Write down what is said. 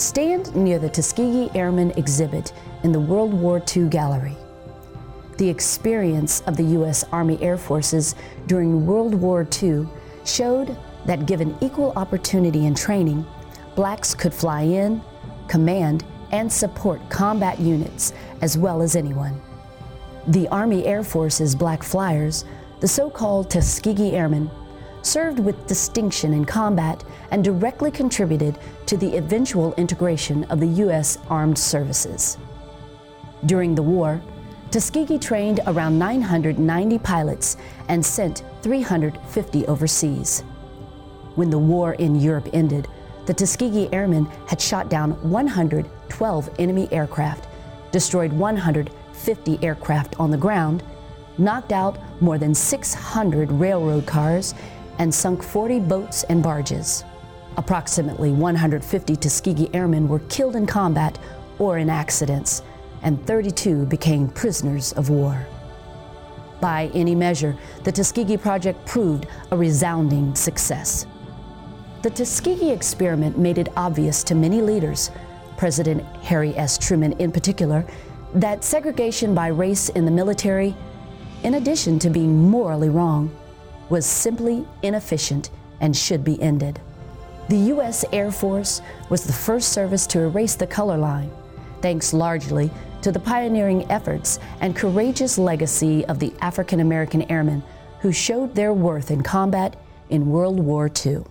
Stand near the Tuskegee Airmen exhibit in the World War II gallery. The experience of the U.S. Army Air Forces during World War II showed that given equal opportunity and training, blacks could fly in, command, and support combat units as well as anyone. The Army Air Force's black flyers, the so-called Tuskegee Airmen, served with distinction in combat and directly contributed to the eventual integration of the U.S. Armed Services. During the war, Tuskegee trained around 990 pilots and sent 350 overseas. When the war in Europe ended, the Tuskegee Airmen had shot down 112 enemy aircraft, destroyed 150 aircraft on the ground, knocked out more than 600 railroad cars, and sunk 40 boats and barges. Approximately 150 Tuskegee Airmen were killed in combat or in accidents, and 32 became prisoners of war. By any measure, the Tuskegee Project proved a resounding success. The Tuskegee experiment made it obvious to many leaders, President Harry S. Truman in particular, that segregation by race in the military, in addition to being morally wrong, was simply inefficient and should be ended. The U.S. Air Force was the first service to erase the color line, thanks largely to the pioneering efforts and courageous legacy of the African American airmen who showed their worth in combat in World War II.